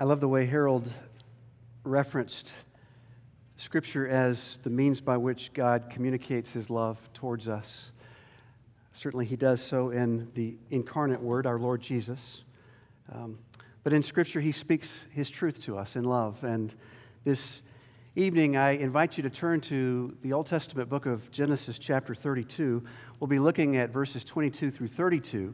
I love the way Harold referenced Scripture as the means by which God communicates His love towards us. Certainly He does so in the incarnate Word, our Lord Jesus. But in Scripture, He speaks His truth to us in love. And this evening, I invite you to turn to the Old Testament book of Genesis, chapter 32. We'll be looking at verses 22 through 32.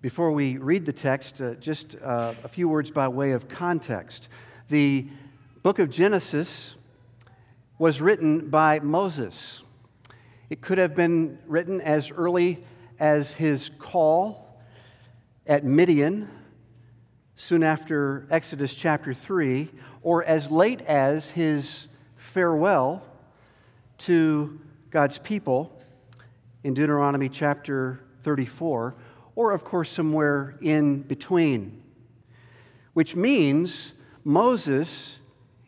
Before we read the text, just a few words by way of context. The book of Genesis was written by Moses. It could have been written as early as his call at Midian, soon after Exodus chapter 3, or as late as his farewell to God's people in Deuteronomy chapter 34, or, of course, somewhere in between, which means Moses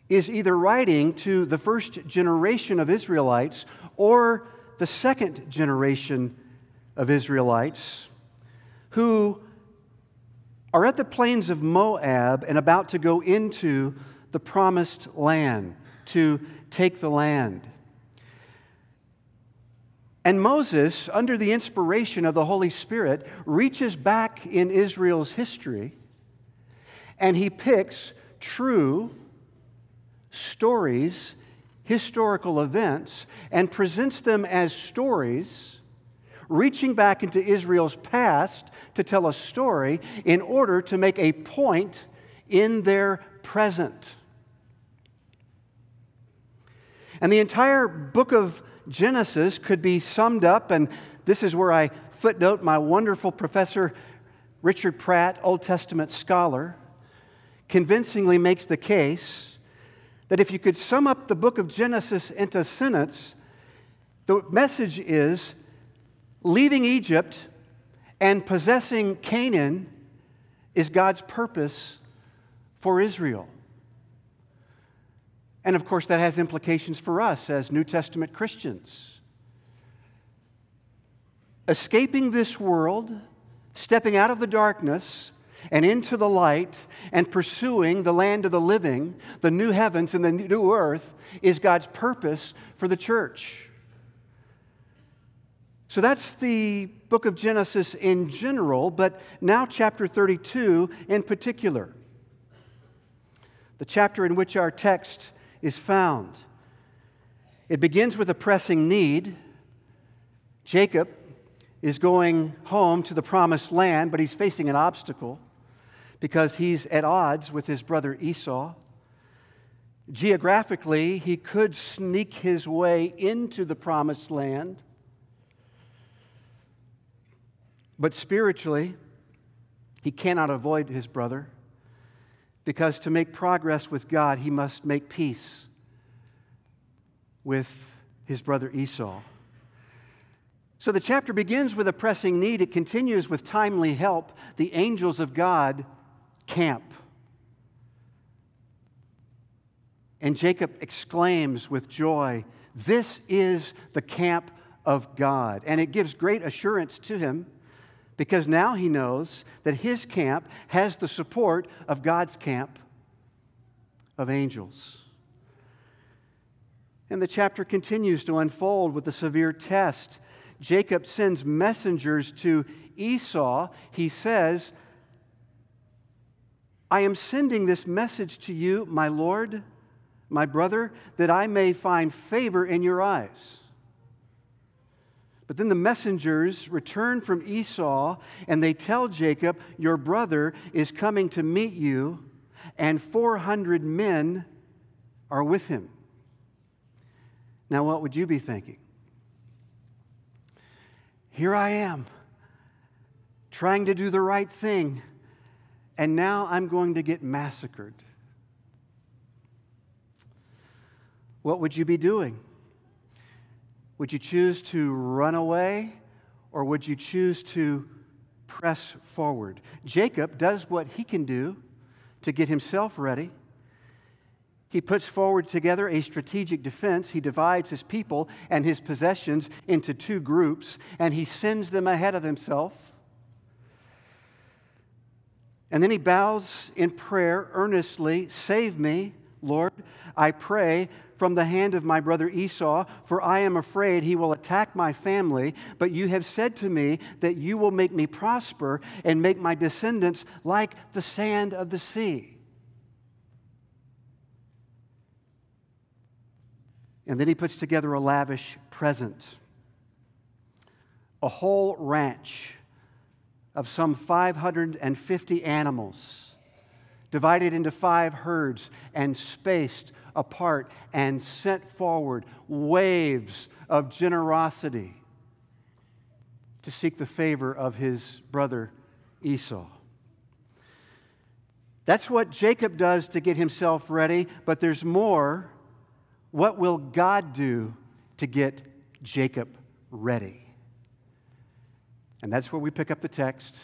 is either writing to the first generation of Israelites or the second generation of Israelites who are at the plains of Moab and about to go into the promised land, to take the land. And Moses, under the inspiration of the Holy Spirit, reaches back in Israel's history and he picks true stories, historical events, and presents them as stories, reaching back into Israel's past to tell a story in order to make a point in their present. And the entire book of Genesis could be summed up, and this is where I footnote my wonderful professor, Richard Pratt, Old Testament scholar, convincingly makes the case that if you could sum up the book of Genesis into a sentence, the message is leaving Egypt and possessing Canaan is God's purpose for Israel. And, of course, that has implications for us as New Testament Christians. Escaping this world, stepping out of the darkness and into the light, and pursuing the land of the living, the new heavens and the new earth, is God's purpose for the church. So that's the book of Genesis in general, but now chapter 32 in particular. The chapter in which our text is found. It begins with a pressing need. Jacob is going home to the promised land, but he's facing an obstacle because he's at odds with his brother Esau. Geographically, he could sneak his way into the promised land, but spiritually, he cannot avoid his brother, because to make progress with God, he must make peace with his brother Esau. So the chapter begins with a pressing need. It continues with timely help. The angels of God camp. And Jacob exclaims with joy, "This is the camp of God." And it gives great assurance to him, because now he knows that his camp has the support of God's camp of angels. And the chapter continues to unfold with a severe test. Jacob sends messengers to Esau. He says, "I am sending this message to you, my lord, my brother, that I may find favor in your eyes." But then the messengers return from Esau, and they tell Jacob, "Your brother is coming to meet you, and 400 men are with him." Now, what would you be thinking? Here I am, trying to do the right thing, and now I'm going to get massacred. What would you be doing? Would you choose to run away, or would you choose to press forward? Jacob does what he can do to get himself ready. He puts forward together a strategic defense. He divides his people and his possessions into two groups, and he sends them ahead of himself. And then he bows in prayer earnestly, "Save me, Lord, I pray, from the hand of my brother Esau, for I am afraid he will attack my family. But you have said to me that you will make me prosper and make my descendants like the sand of the sea." And then he puts together a lavish present, a whole ranch of some 550 animals, divided into 5 herds and spaced apart and sent forward, waves of generosity to seek the favor of his brother Esau. That's what Jacob does to get himself ready, but there's more. What will God do to get Jacob ready? And that's where we pick up the text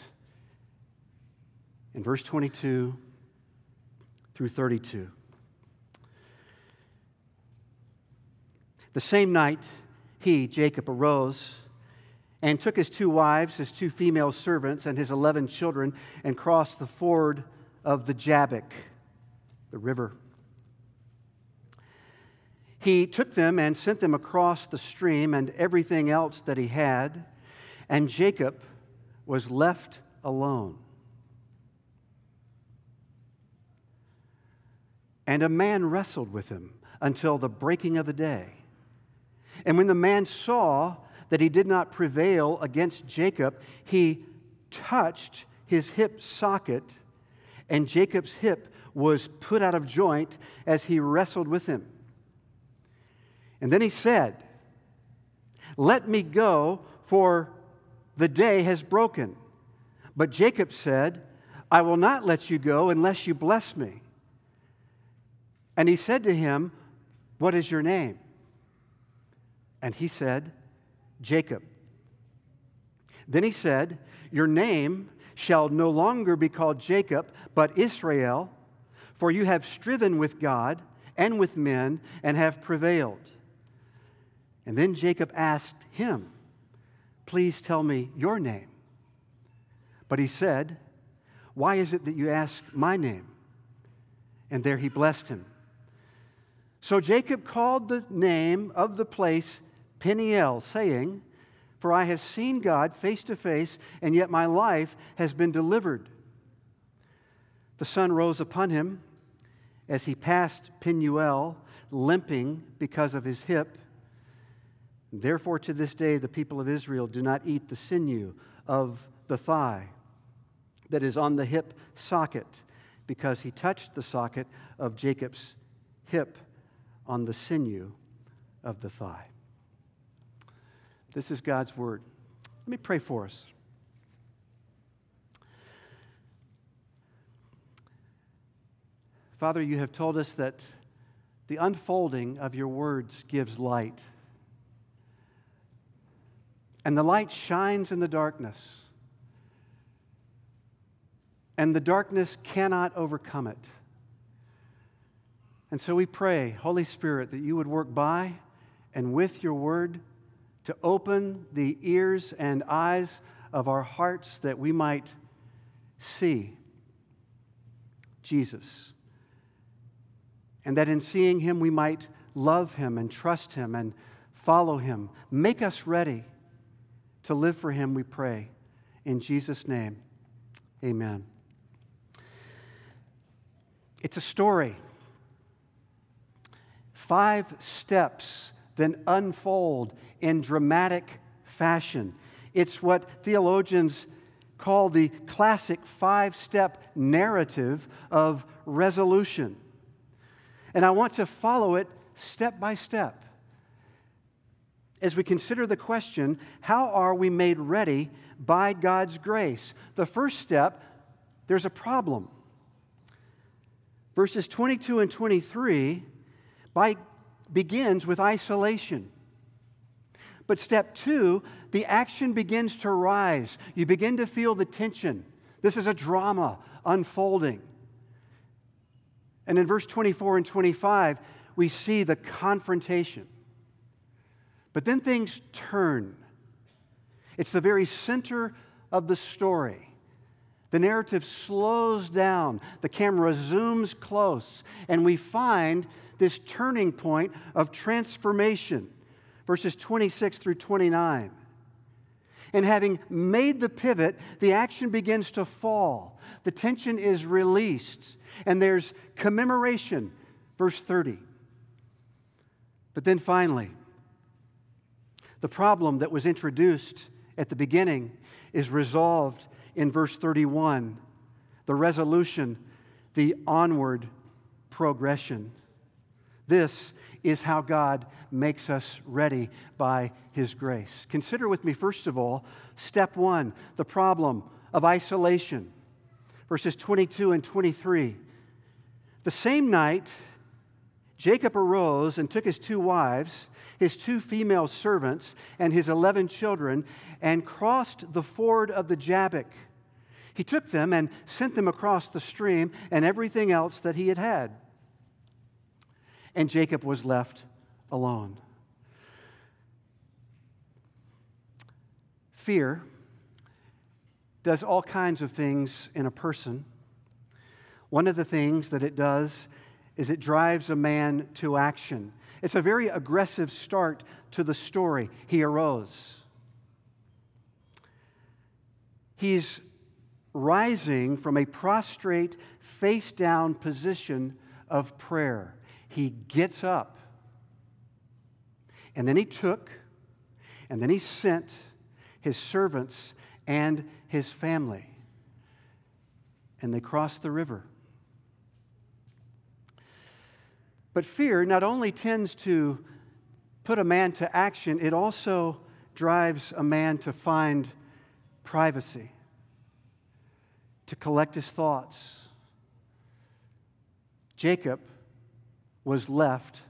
in verse 22 through 32. The same night, he, Jacob, arose and took his 2 wives, his 2 female servants, and his 11 children, and crossed the ford of the Jabbok, the river. He took them and sent them across the stream and everything else that he had, and Jacob was left alone. And a man wrestled with him until the breaking of the day. And when the man saw that he did not prevail against Jacob, he touched his hip socket, and Jacob's hip was put out of joint as he wrestled with him. And then he said, "Let me go, for the day has broken." But Jacob said, "I will not let you go unless you bless me." And he said to him, "What is your name?" And he said, "Jacob." Then he said, "Your name shall no longer be called Jacob, but Israel, for you have striven with God and with men and have prevailed." And then Jacob asked him, "Please tell me your name." But he said, "Why is it that you ask my name?" And there he blessed him. So Jacob called the name of the place Peniel, saying, "For I have seen God face to face, and yet my life has been delivered." The sun rose upon him as he passed Penuel, limping because of his hip. Therefore, to this day, the people of Israel do not eat the sinew of the thigh that is on the hip socket, because he touched the socket of Jacob's hip on the sinew of the thigh. This is God's word. Let me pray for us. Father, you have told us that the unfolding of your words gives light, and the light shines in the darkness, and the darkness cannot overcome it. And so we pray, Holy Spirit, that you would work by and with your word to open the ears and eyes of our hearts, that we might see Jesus, and that in seeing him we might love him and trust him and follow him. Make us ready to live for him, we pray. In Jesus' name, amen. It's a story. 5 steps then unfold in dramatic fashion. It's what theologians call the classic 5-step narrative of resolution. And I want to follow it step by step as we consider the question, how are we made ready by God's grace? The first step, there's a problem. Verses 22 and 23 begins with isolation. But step 2, the action begins to rise. You begin to feel the tension. This is a drama unfolding. And in verse 24 and 25, we see the confrontation. But then things turn. It's the very center of the story. The narrative slows down, the camera zooms close, and we find this turning point of transformation, verses 26 through 29. And having made the pivot, the action begins to fall. The tension is released, and there's commemoration, verse 30. But then finally, the problem that was introduced at the beginning is resolved in verse 31, the resolution, the onward progression. This is how God makes us ready by His grace. Consider with me, first of all, step one, the problem of isolation. Verses 22 and 23. The same night, Jacob arose and took his two wives, his two female servants, and his 11 children, and crossed the ford of the Jabbok. He took them and sent them across the stream and everything else that he had had. And Jacob was left alone. Fear does all kinds of things in a person. One of the things that it does is it drives a man to action. It's a very aggressive start to the story. He arose. He's rising from a prostrate, face-down position of prayer. He gets up, and then he took, and then he sent his servants and his family, and they crossed the river. But fear not only tends to put a man to action, it also drives a man to find privacy, to collect his thoughts. Jacob was left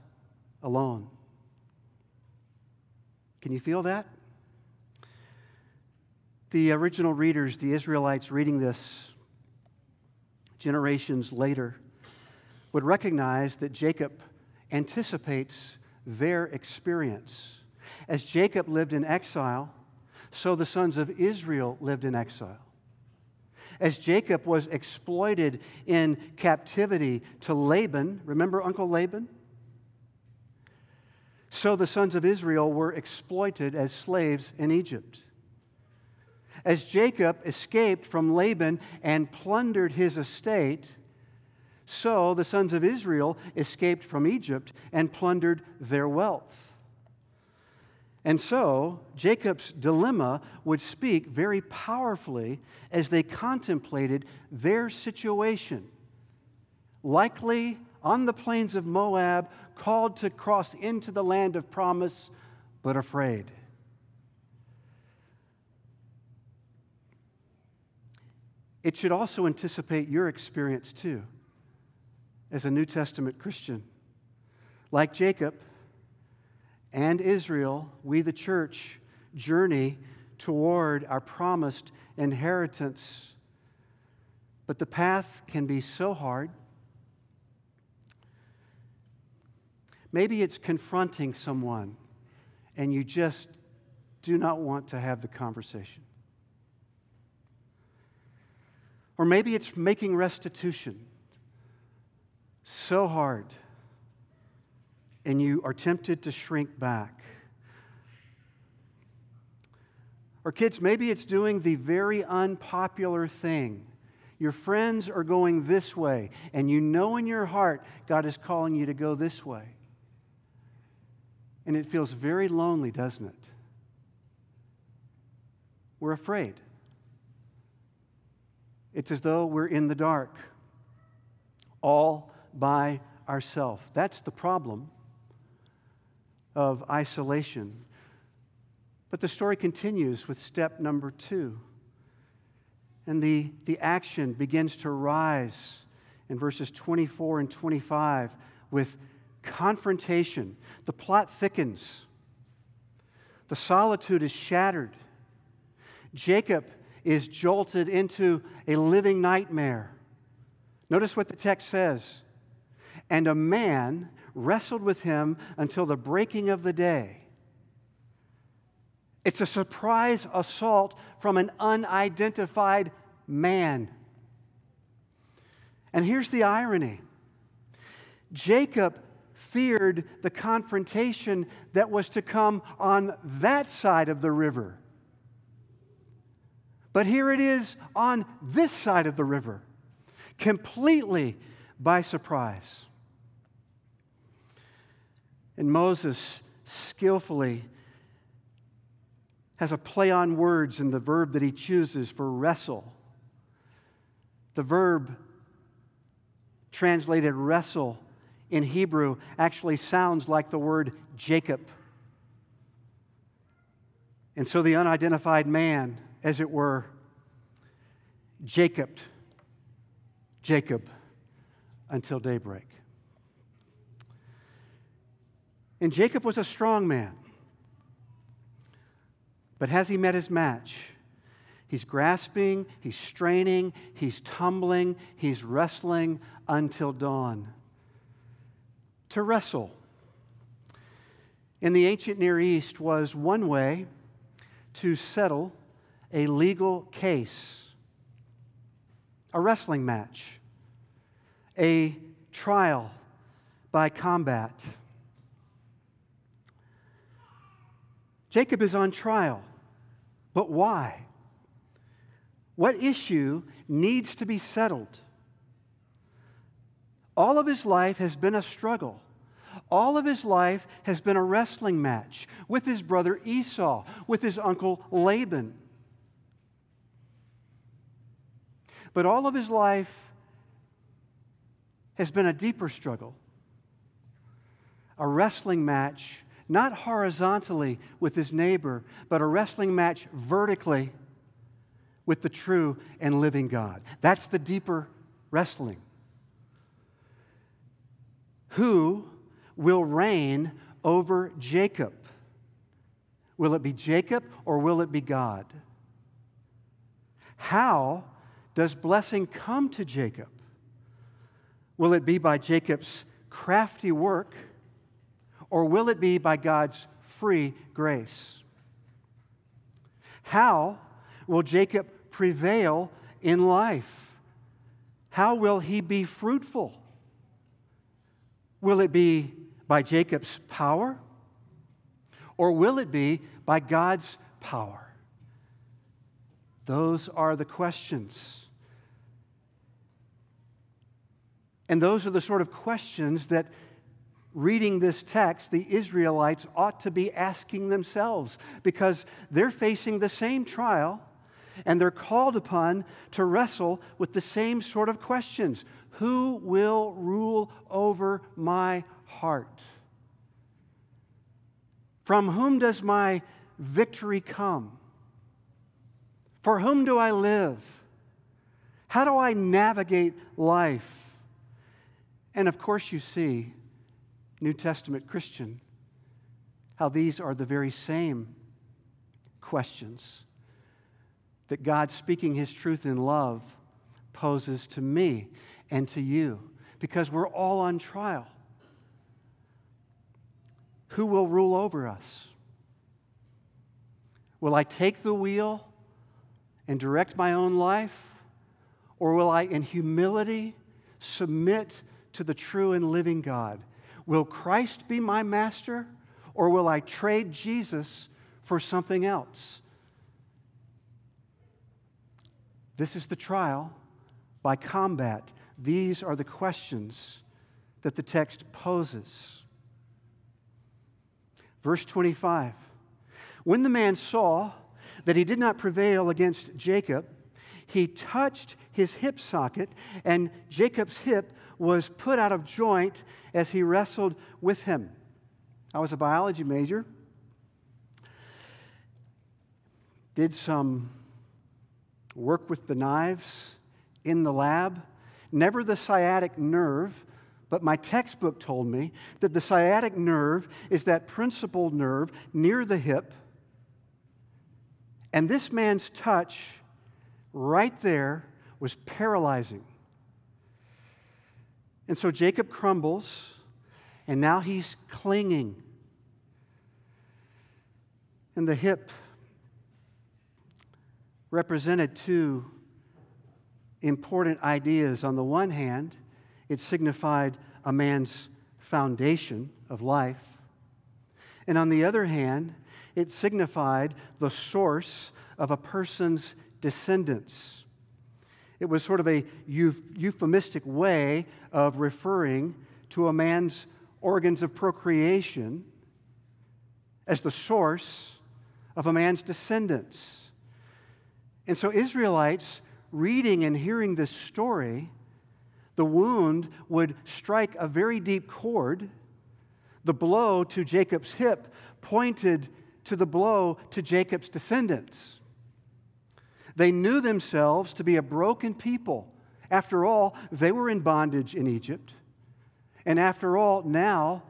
alone. Can you feel that? The original readers, the Israelites reading this generations later, would recognize that Jacob anticipates their experience. As Jacob lived in exile, so the sons of Israel lived in exile. As Jacob was exploited in captivity to Laban, remember Uncle Laban? So the sons of Israel were exploited as slaves in Egypt. As Jacob escaped from Laban and plundered his estate, so the sons of Israel escaped from Egypt and plundered their wealth. And so, Jacob's dilemma would speak very powerfully as they contemplated their situation. Likely on the plains of Moab, called to cross into the land of promise, but afraid. It should also anticipate your experience too, as a New Testament Christian. Like Jacob and Israel, we, the church, journey toward our promised inheritance. But the path can be so hard. Maybe it's confronting someone, and you just do not want to have the conversation. Or maybe it's making restitution so hard, and you are tempted to shrink back. Or kids, maybe it's doing the very unpopular thing. Your friends are going this way, and you know in your heart God is calling you to go this way. And it feels very lonely, doesn't it? We're afraid. It's as though we're in the dark, all by ourselves. That's the problem of isolation. But the story continues with step number two. And the action begins to rise in verses 24 and 25 with confrontation. The plot thickens. The solitude is shattered. Jacob is jolted into a living nightmare. Notice what the text says. And a man wrestled with him until the breaking of the day. It's a surprise assault from an unidentified man. And here's the irony. Jacob feared the confrontation that was to come on that side of the river. But here it is on this side of the river, completely by surprise. And Moses skillfully has a play on words in the verb that he chooses for wrestle. The verb translated wrestle in Hebrew actually sounds like the word Jacob. And so the unidentified man, as it were, Jacobed Jacob until daybreak. And Jacob was a strong man. But has he met his match? He's grasping, he's straining, he's tumbling, he's wrestling until dawn. To wrestle in the ancient Near East was one way to settle a legal case, a wrestling match, a trial by combat. Jacob is on trial, but why? What issue needs to be settled? All of his life has been a struggle. All of his life has been a wrestling match with his brother Esau, with his uncle Laban. But all of his life has been a deeper struggle, a wrestling match, not horizontally with his neighbor, but a wrestling match vertically with the true and living God. That's the deeper wrestling. Who will reign over Jacob? Will it be Jacob or will it be God? How does blessing come to Jacob? Will it be by Jacob's crafty work or will it be by God's free grace? How will Jacob prevail in life? How will he be fruitful? Will it be by Jacob's power, or will it be by God's power? Those are the questions. And those are the sort of questions that, reading this text, the Israelites ought to be asking themselves, because they're facing the same trial, and they're called upon to wrestle with the same sort of questions. Who will rule over my heart? From whom does my victory come? For whom do I live? How do I navigate life? And of course you see, New Testament Christian, how these are the very same questions that God, speaking His truth in love, poses to me and to you, because we're all on trial. Who will rule over us? Will I take the wheel and direct my own life, or will I, in humility, submit to the true and living God? Will Christ be my master, or will I trade Jesus for something else? This is the trial by combat. These are the questions that the text poses. Verse 25. When the man saw that he did not prevail against Jacob, he touched his hip socket, and Jacob's hip was put out of joint as he wrestled with him. I was a biology major. Did some work with the knives in the lab. Never the sciatic nerve, but my textbook told me that the sciatic nerve is that principal nerve near the hip. And this man's touch right there was paralyzing. And so Jacob crumbles, and now he's clinging. And the hip represented two important ideas. On the one hand, it signified a man's foundation of life. And on the other hand, it signified the source of a person's descendants. It was sort of a euphemistic way of referring to a man's organs of procreation as the source of a man's descendants. And so Israelites reading and hearing this story, the wound would strike a very deep chord. The blow to Jacob's hip pointed to the blow to Jacob's descendants. They knew themselves to be a broken people. After all, they were in bondage in Egypt. And after all, now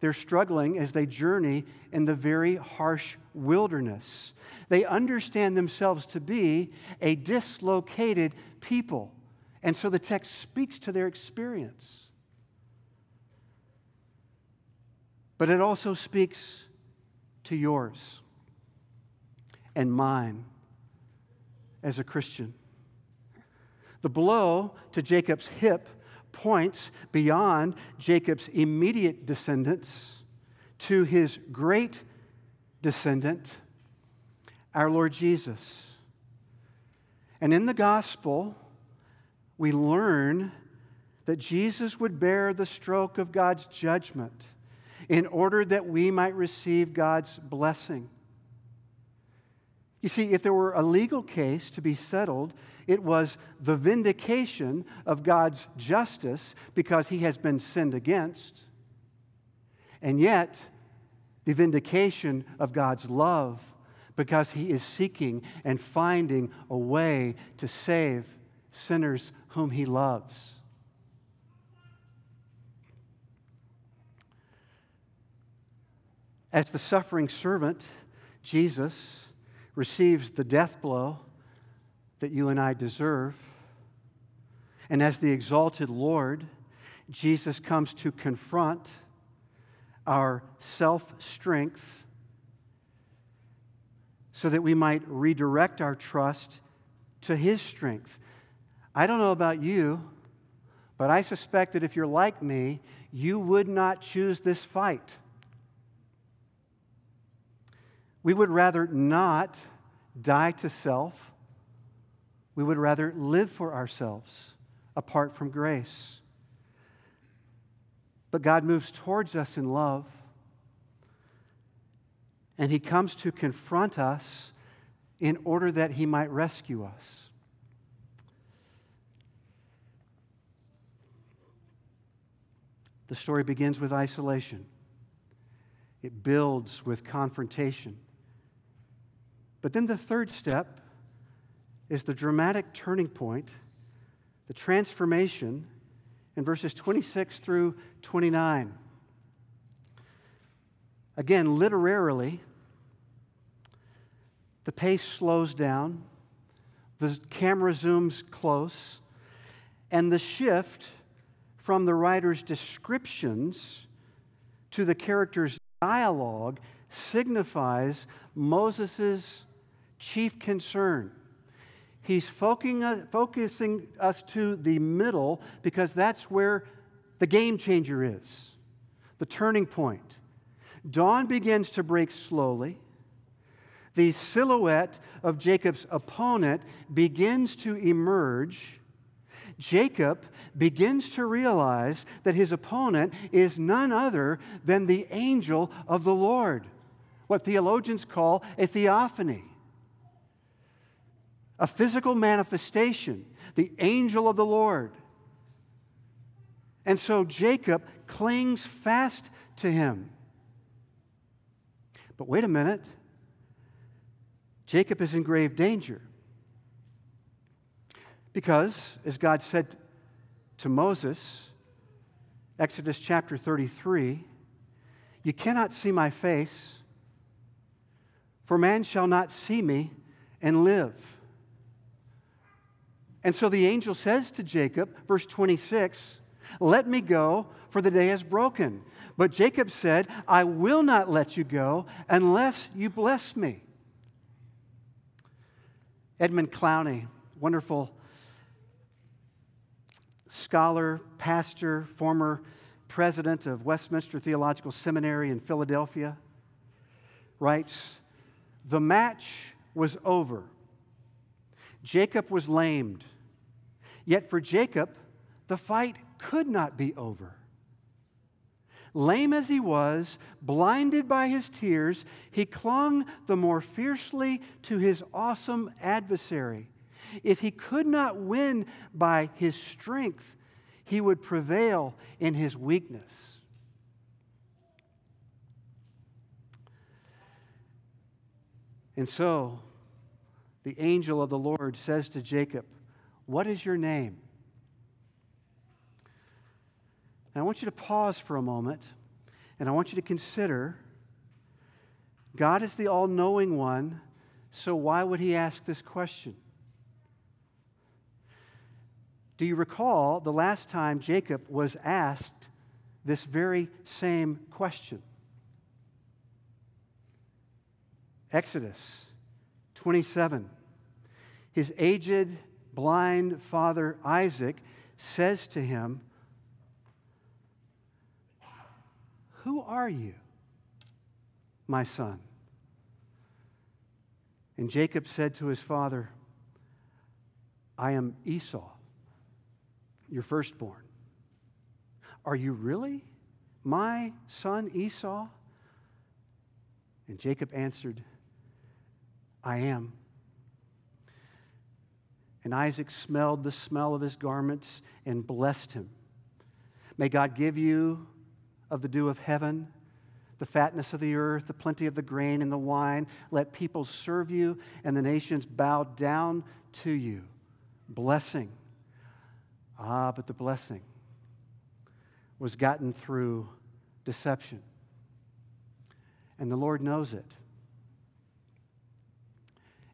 they're struggling as they journey in the very harsh wilderness. They understand themselves to be a dislocated people. And so the text speaks to their experience. But it also speaks to yours and mine. As a Christian, the blow to Jacob's hip points beyond Jacob's immediate descendants to his great descendant, our Lord Jesus. And in the gospel, we learn that Jesus would bear the stroke of God's judgment in order that we might receive God's blessing. You see, if there were a legal case to be settled, it was the vindication of God's justice because he has been sinned against, and yet the vindication of God's love because he is seeking and finding a way to save sinners whom he loves. As the suffering servant, Jesus receives the death blow that you and I deserve. And as the exalted Lord, Jesus comes to confront our self-strength so that we might redirect our trust to his strength. I don't know about you, but I suspect that if you're like me, you would not choose this fight. We would rather not die to self. We would rather live for ourselves apart from grace. But God moves towards us in love, and he comes to confront us in order that he might rescue us. The story begins with isolation. It builds with confrontation. But then the third step is the dramatic turning point, the transformation in verses 26 through 29. Again, literarily, the pace slows down, the camera zooms close, and the shift from the writer's descriptions to the character's dialogue signifies Moses' chief concern. He's focusing us to the middle because that's where the game changer is, the turning point. Dawn begins to break slowly. The silhouette of Jacob's opponent begins to emerge. Jacob begins to realize that his opponent is none other than the angel of the Lord, what theologians call a theophany. A physical manifestation, the angel of the Lord. And so Jacob clings fast to him. But wait a minute. Jacob is in grave danger. Because, as God said to Moses, Exodus chapter 33, "You cannot see my face, for man shall not see me and live." And so the angel says to Jacob, verse 26, "Let me go, for the day is broken." But Jacob said, "I will not let you go unless you bless me." Edmund Clowney, wonderful scholar, pastor, former president of Westminster Theological Seminary in Philadelphia, writes, "The match was over. Jacob was lamed. Yet for Jacob, the fight could not be over. Lame as he was, blinded by his tears, he clung the more fiercely to his awesome adversary. If he could not win by his strength, he would prevail in his weakness." And so, the angel of the Lord says to Jacob, "What is your name?" And I want you to pause for a moment, and I want you to consider, God is the all-knowing one, so why would he ask this question? Do you recall the last time Jacob was asked this very same question? Exodus 27. His aged, blind father Isaac says to him, "Who are you, my son?" And Jacob said to his father, "I am Esau, your firstborn." "Are you really my son Esau?" And Jacob answered, "I am." And Isaac smelled the smell of his garments and blessed him. "May God give you of the dew of heaven, the fatness of the earth, the plenty of the grain and the wine. Let people serve you, and the nations bow down to you." Blessing. Ah, but the blessing was gotten through deception. And the Lord knows it.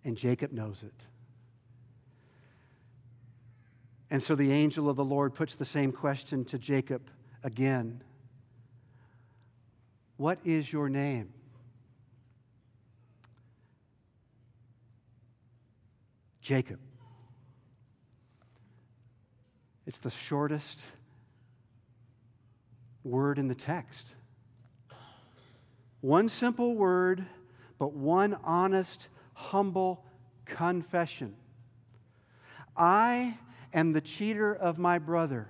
And Jacob knows it. And so the angel of the Lord puts the same question to Jacob again. "What is your name?" Jacob. It's the shortest word in the text. One simple word, but one honest, humble confession. I am the cheater of my brother.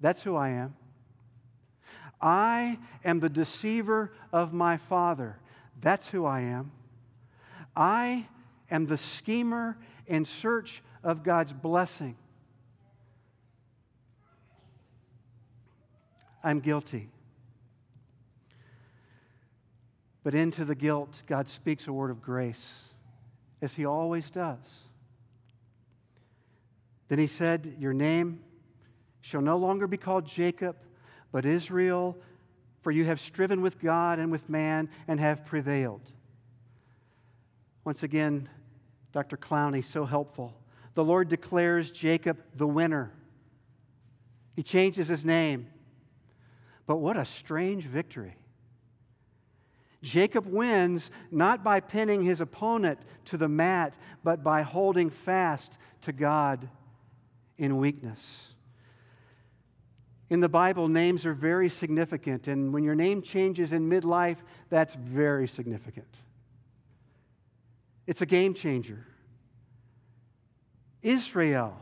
That's who I am. I am the deceiver of my father. That's who I am. I am the schemer in search of God's blessing. I'm guilty. But into the guilt, God speaks a word of grace, as he always does. Then he said, "Your name shall no longer be called Jacob, but Israel, for you have striven with God and with man and have prevailed." Once again, Dr. Clowney, so helpful. The Lord declares Jacob the winner. He changes his name. But what a strange victory. Jacob wins not by pinning his opponent to the mat, but by holding fast to God in weakness. In the Bible, names are very significant, and when your name changes in midlife, that's very significant. It's a game changer. Israel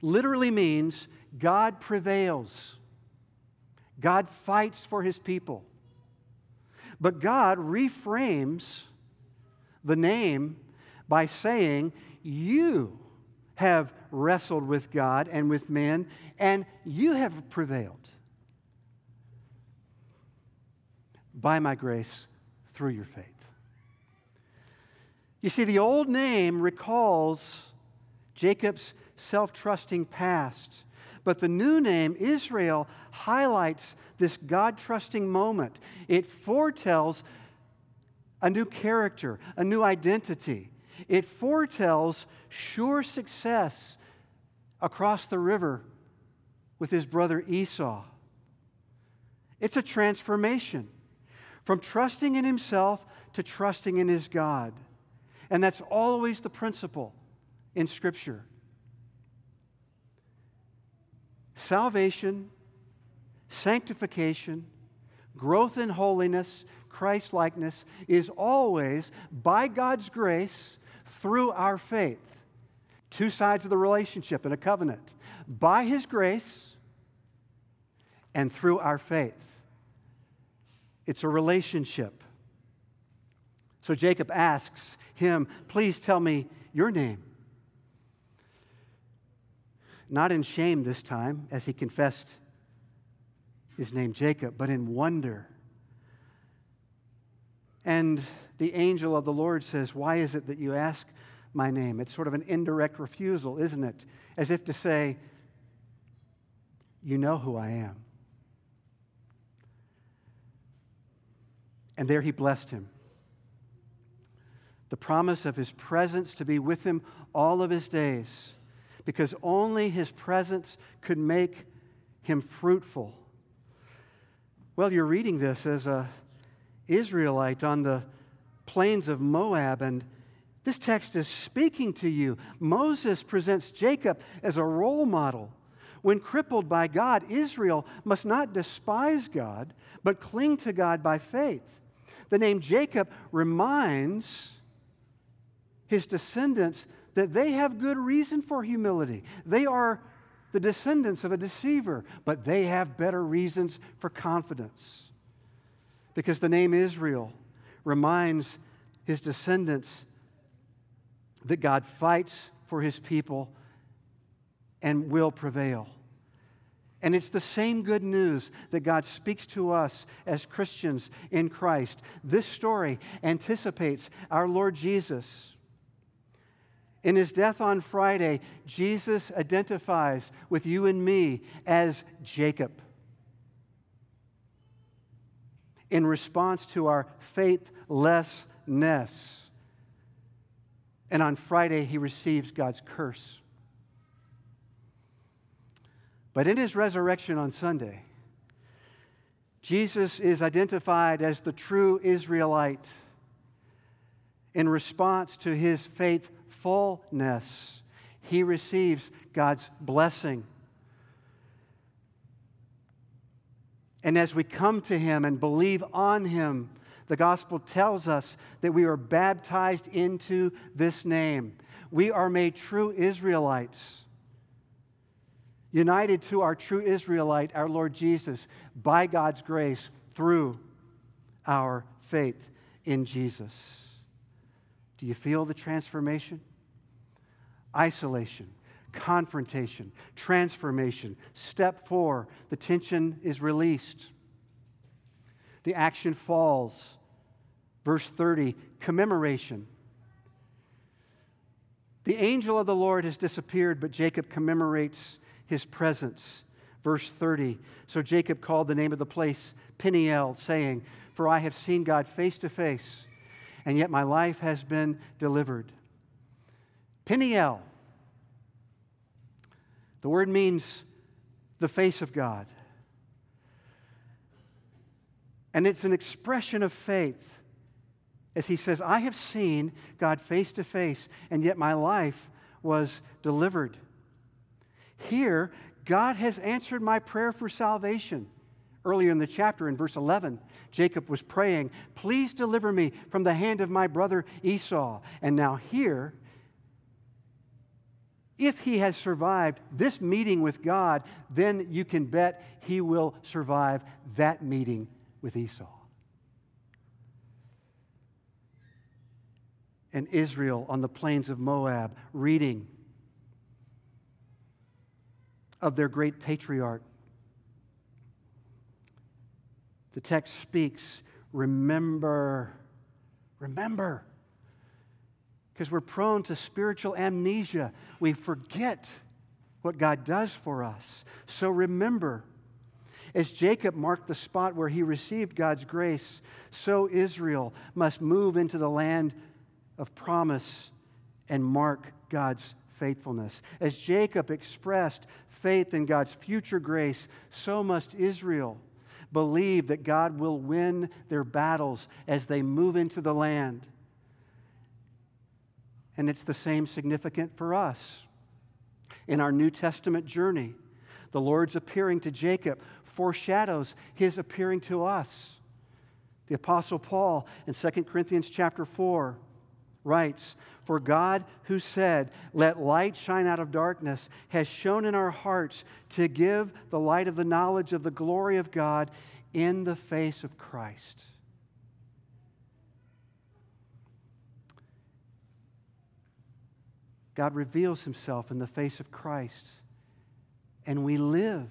literally means God prevails. God fights for his people. But God reframes the name by saying, "You have wrestled with God and with men, and you have prevailed by my grace through your faith." You see, the old name recalls Jacob's self-trusting past. But the new name, Israel, highlights this God-trusting moment. It foretells a new character, a new identity. It foretells sure success across the river with his brother Esau. It's a transformation from trusting in himself to trusting in his God. And that's always the principle in Scripture. Salvation, sanctification, growth in holiness, Christ-likeness is always by God's grace through our faith. Two sides of the relationship in a covenant. By His grace and through our faith. It's a relationship. So Jacob asks him, please tell me your name. Not in shame this time, as he confessed his name Jacob, but in wonder. And the angel of the Lord says, why is it that you ask my name? It's sort of an indirect refusal, isn't it? As if to say, you know who I am. And there he blessed him. The promise of his presence to be with him all of his days, because only his presence could make him fruitful. Well, you're reading this as an Israelite on the plains of Moab, and this text is speaking to you. Moses presents Jacob as a role model. When crippled by God, Israel must not despise God, but cling to God by faith. The name Jacob reminds his descendants that they have good reason for humility. They are the descendants of a deceiver, but they have better reasons for confidence. Because the name Israel reminds his descendants that God fights for his people and will prevail. And it's the same good news that God speaks to us as Christians in Christ. This story anticipates our Lord Jesus. In his death on Friday, Jesus identifies with you and me as Jacob. In response to our faithlessness. And on Friday, he receives God's curse. But in his resurrection on Sunday, Jesus is identified as the true Israelite in response to his faithfulness. He receives God's blessing. And as we come to him and believe on him, the gospel tells us that we are baptized into this name. We are made true Israelites. United to our true Israelite, our Lord Jesus, by God's grace through our faith in Jesus. Do you feel the transformation? Isolation, confrontation, transformation. Step 4, the tension is released. The action falls. Verse 30, commemoration. The angel of the Lord has disappeared, but Jacob commemorates his presence. Verse 30, so Jacob called the name of the place Peniel, saying, for I have seen God face to face, and yet my life has been delivered. Peniel. The word means the face of God. And it's an expression of faith. As he says, I have seen God face to face, and yet my life was delivered. Here, God has answered my prayer for salvation. Earlier in the chapter, in verse 11, Jacob was praying, please deliver me from the hand of my brother Esau. And now here, if he has survived this meeting with God, then you can bet he will survive that meeting with Esau. And Israel on the plains of Moab, reading of their great patriarch. The text speaks, remember, because we're prone to spiritual amnesia. We forget what God does for us. So remember, as Jacob marked the spot where he received God's grace, so Israel must move into the land of promise and mark God's faithfulness. As Jacob expressed faith in God's future grace, so must Israel believe that God will win their battles as they move into the land. And it's the same significant for us in our New Testament journey. The Lord's appearing to Jacob foreshadows his appearing to us. The Apostle Paul in 2 Corinthians chapter 4 writes, "For God, who said, 'Let light shine out of darkness,' has shown in our hearts to give the light of the knowledge of the glory of God in the face of Christ." God reveals himself in the face of Christ, and we live.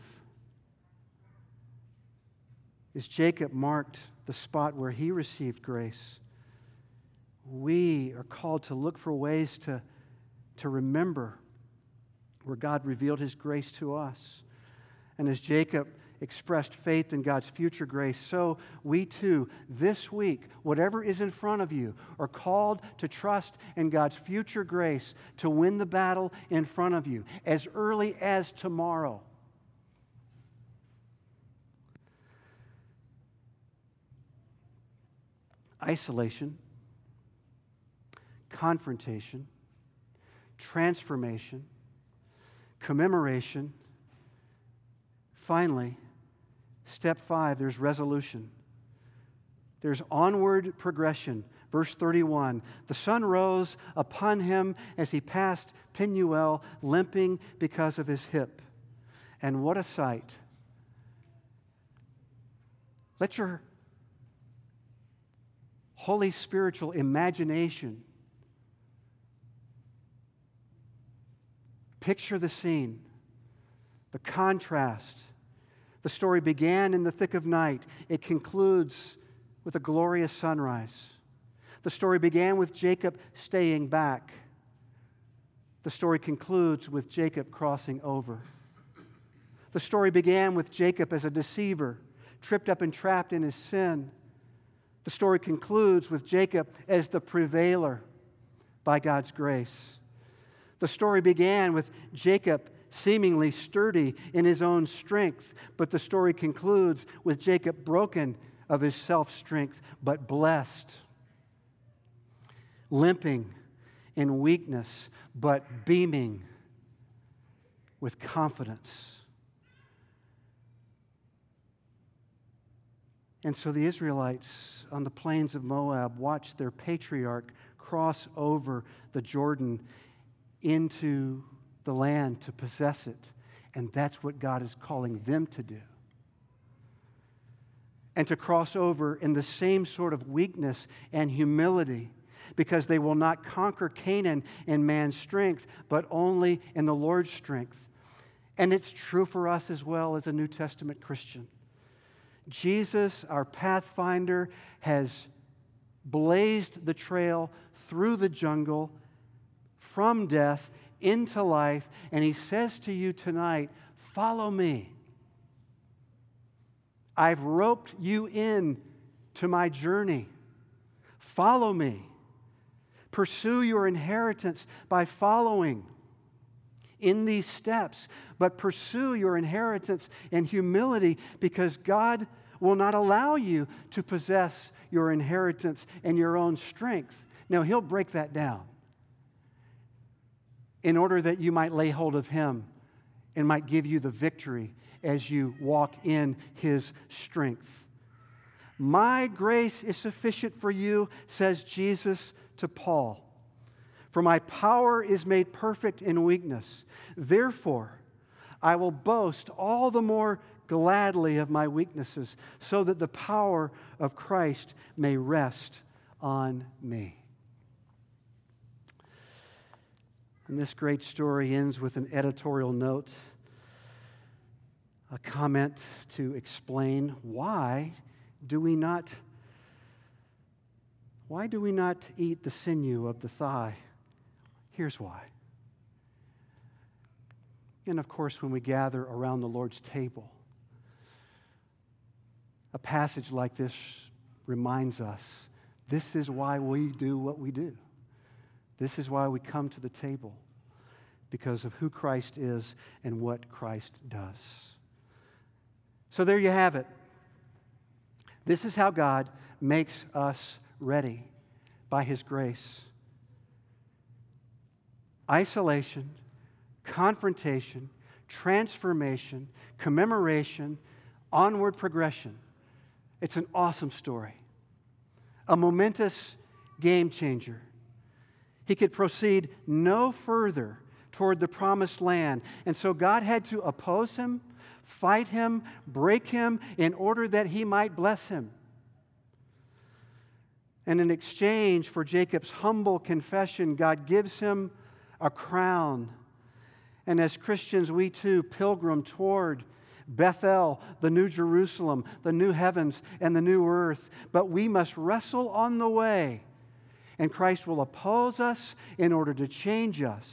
As Jacob marked the spot where he received grace, we are called to look for ways to remember where God revealed his grace to us. And as Jacob expressed faith in God's future grace, so we too, this week, whatever is in front of you, are called to trust in God's future grace to win the battle in front of you as early as tomorrow. Isolation, confrontation, transformation, commemoration. Finally, step 5, there's resolution. There's onward progression. Verse 31, the sun rose upon him as he passed Penuel, limping because of his hip. And what a sight. Let your holy spiritual imagination picture the scene, the contrast. The story began in the thick of night. It concludes with a glorious sunrise. The story began with Jacob staying back. The story concludes with Jacob crossing over. The story began with Jacob as a deceiver, tripped up and trapped in his sin. The story concludes with Jacob as the prevailer by God's grace. The story began with Jacob seemingly sturdy in his own strength, but the story concludes with Jacob broken of his self-strength, but blessed, limping in weakness, but beaming with confidence. And so the Israelites on the plains of Moab watched their patriarch cross over the Jordan into the land to possess it. And that's what God is calling them to do. And to cross over in the same sort of weakness and humility, because they will not conquer Canaan in man's strength, but only in the Lord's strength. And it's true for us as well as a New Testament Christian. Jesus, our pathfinder, has blazed the trail through the jungle from death into life, and he says to you tonight, follow me. I've roped you in to my journey. Follow me. Pursue your inheritance by following in these steps, but pursue your inheritance in humility, because God will not allow you to possess your inheritance in your own strength. Now, he'll break that down in order that you might lay hold of him and might give you the victory as you walk in his strength. My grace is sufficient for you, says Jesus to Paul. For my power is made perfect in weakness. Therefore, I will boast all the more gladly of my weaknesses, so that the power of Christ may rest on me. And this great story ends with an editorial note, a comment to explain why do we not eat the sinew of the thigh? Here's why. And of course, when we gather around the Lord's table, a passage like this reminds us, this is why we do what we do. This is why we come to the table, because of who Christ is and what Christ does. So there you have it. This is how God makes us ready by his grace. Isolation, confrontation, transformation, commemoration, onward progression. It's an awesome story, a momentous game changer. He could proceed no further toward the promised land, and so God had to oppose him, fight him, break him, in order that he might bless him. And in exchange for Jacob's humble confession, God gives him a crown. And as Christians, we too pilgrim toward Bethel, the new Jerusalem, the new heavens, and the new earth. But we must wrestle on the way, and Christ will oppose us in order to change us.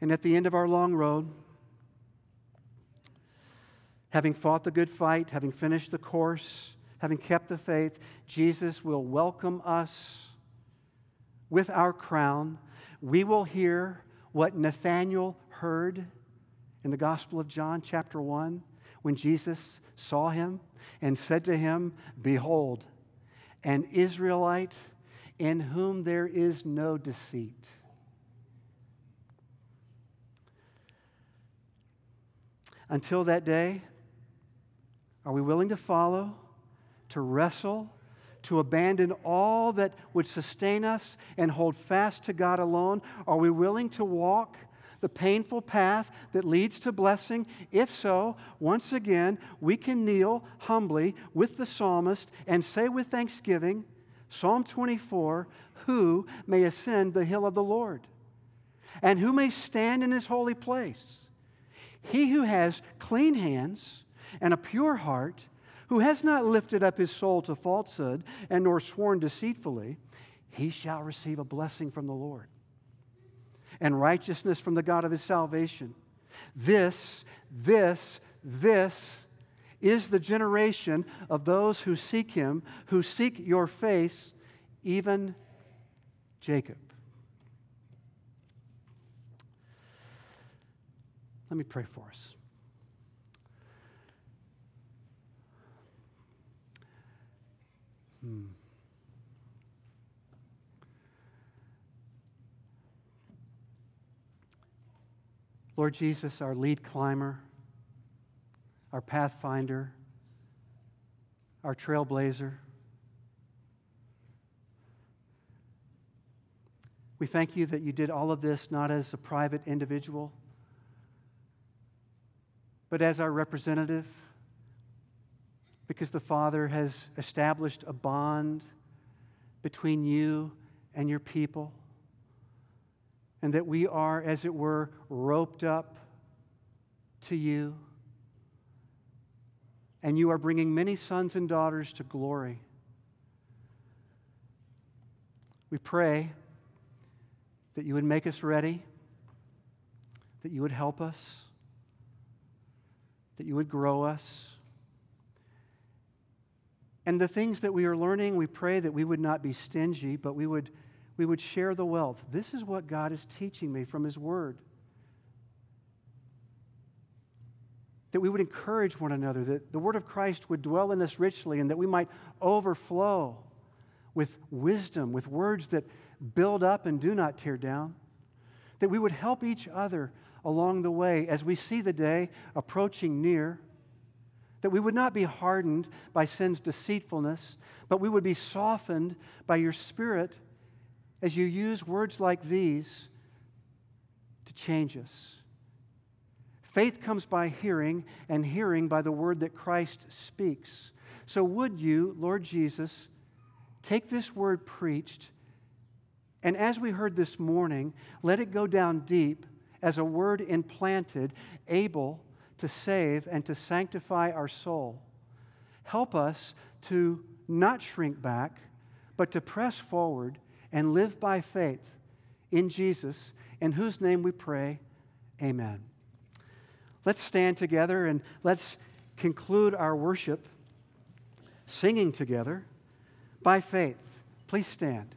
And at the end of our long road, having fought the good fight, having finished the course, having kept the faith, Jesus will welcome us with our crown. We will hear what Nathanael heard in the Gospel of John, chapter 1, when Jesus saw him and said to him, "Behold, an Israelite in whom there is no deceit." Until that day, are we willing to follow, to wrestle, to abandon all that would sustain us and hold fast to God alone? Are we willing to walk the painful path that leads to blessing? If so, once again, we can kneel humbly with the psalmist and say with thanksgiving, Psalm 24, "Who may ascend the hill of the Lord? And who may stand in his holy place? He who has clean hands and a pure heart, who has not lifted up his soul to falsehood and nor sworn deceitfully, he shall receive a blessing from the Lord and righteousness from the God of his salvation. This is the generation of those who seek him, who seek your face, even Jacob." Let me pray for us. Lord Jesus, our lead climber, our pathfinder, our trailblazer, we thank you that you did all of this not as a private individual, but as our representative, because the Father has established a bond between you and your people, and that we are, as it were, roped up to you, and you are bringing many sons and daughters to glory. We pray that you would make us ready, that you would help us, that you would grow us. And the things that we are learning, we pray that we would not be stingy, but we would share the wealth. This is what God is teaching me from His Word. That we would encourage one another, that the Word of Christ would dwell in us richly, and that we might overflow with wisdom, with words that build up and do not tear down. That we would help each other along the way as we see the day approaching near. That we would not be hardened by sin's deceitfulness, but we would be softened by your Spirit as you use words like these to change us. Faith comes by hearing, and hearing by the word that Christ speaks. So would you, Lord Jesus, take this word preached, and as we heard this morning, let it go down deep as a word implanted, able to save and to sanctify our soul. Help us to not shrink back, but to press forward and live by faith in Jesus, in whose name we pray, amen. Let's stand together and let's conclude our worship singing together by faith. Please stand.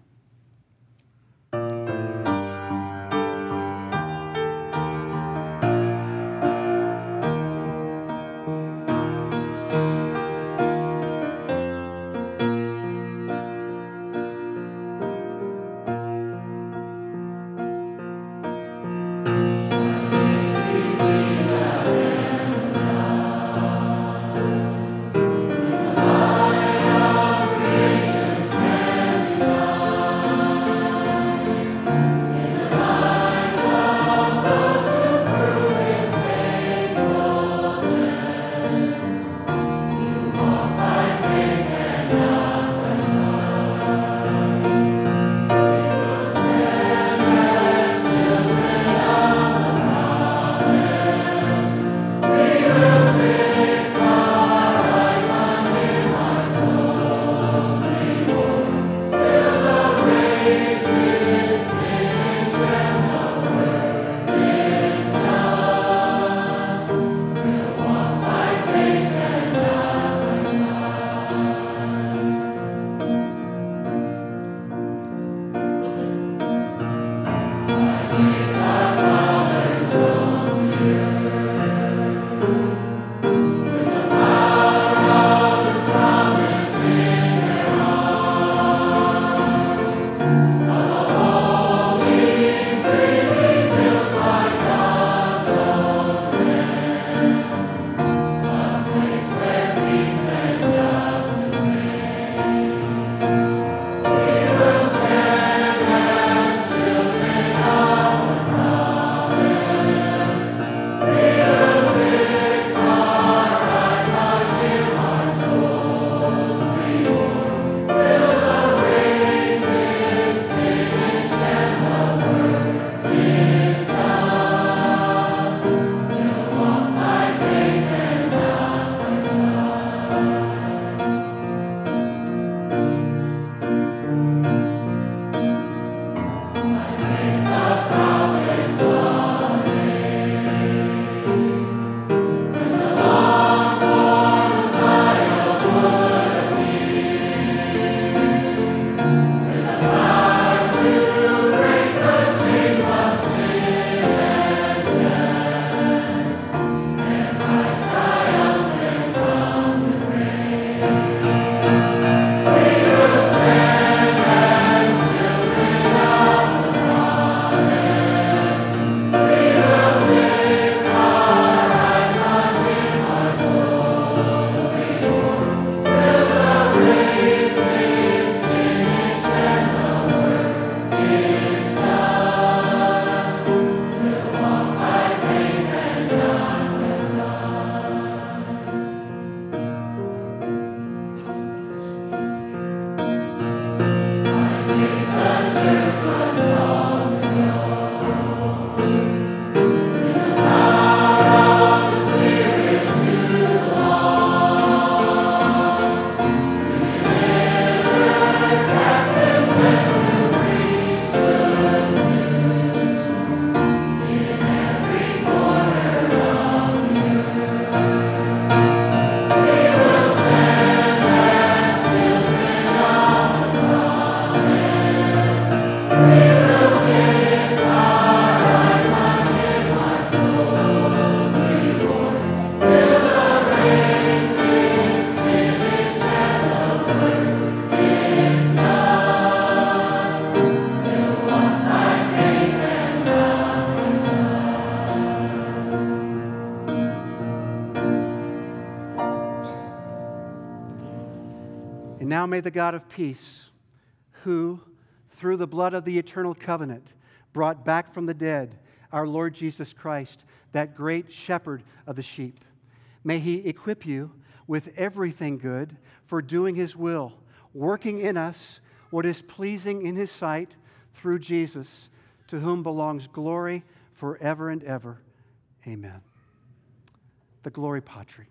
And now may the God of peace, who, through the blood of the eternal covenant, brought back from the dead our Lord Jesus Christ, that great shepherd of the sheep, may he equip you with everything good for doing his will, working in us what is pleasing in his sight through Jesus, to whom belongs glory forever and ever. Amen. The Glory Patri.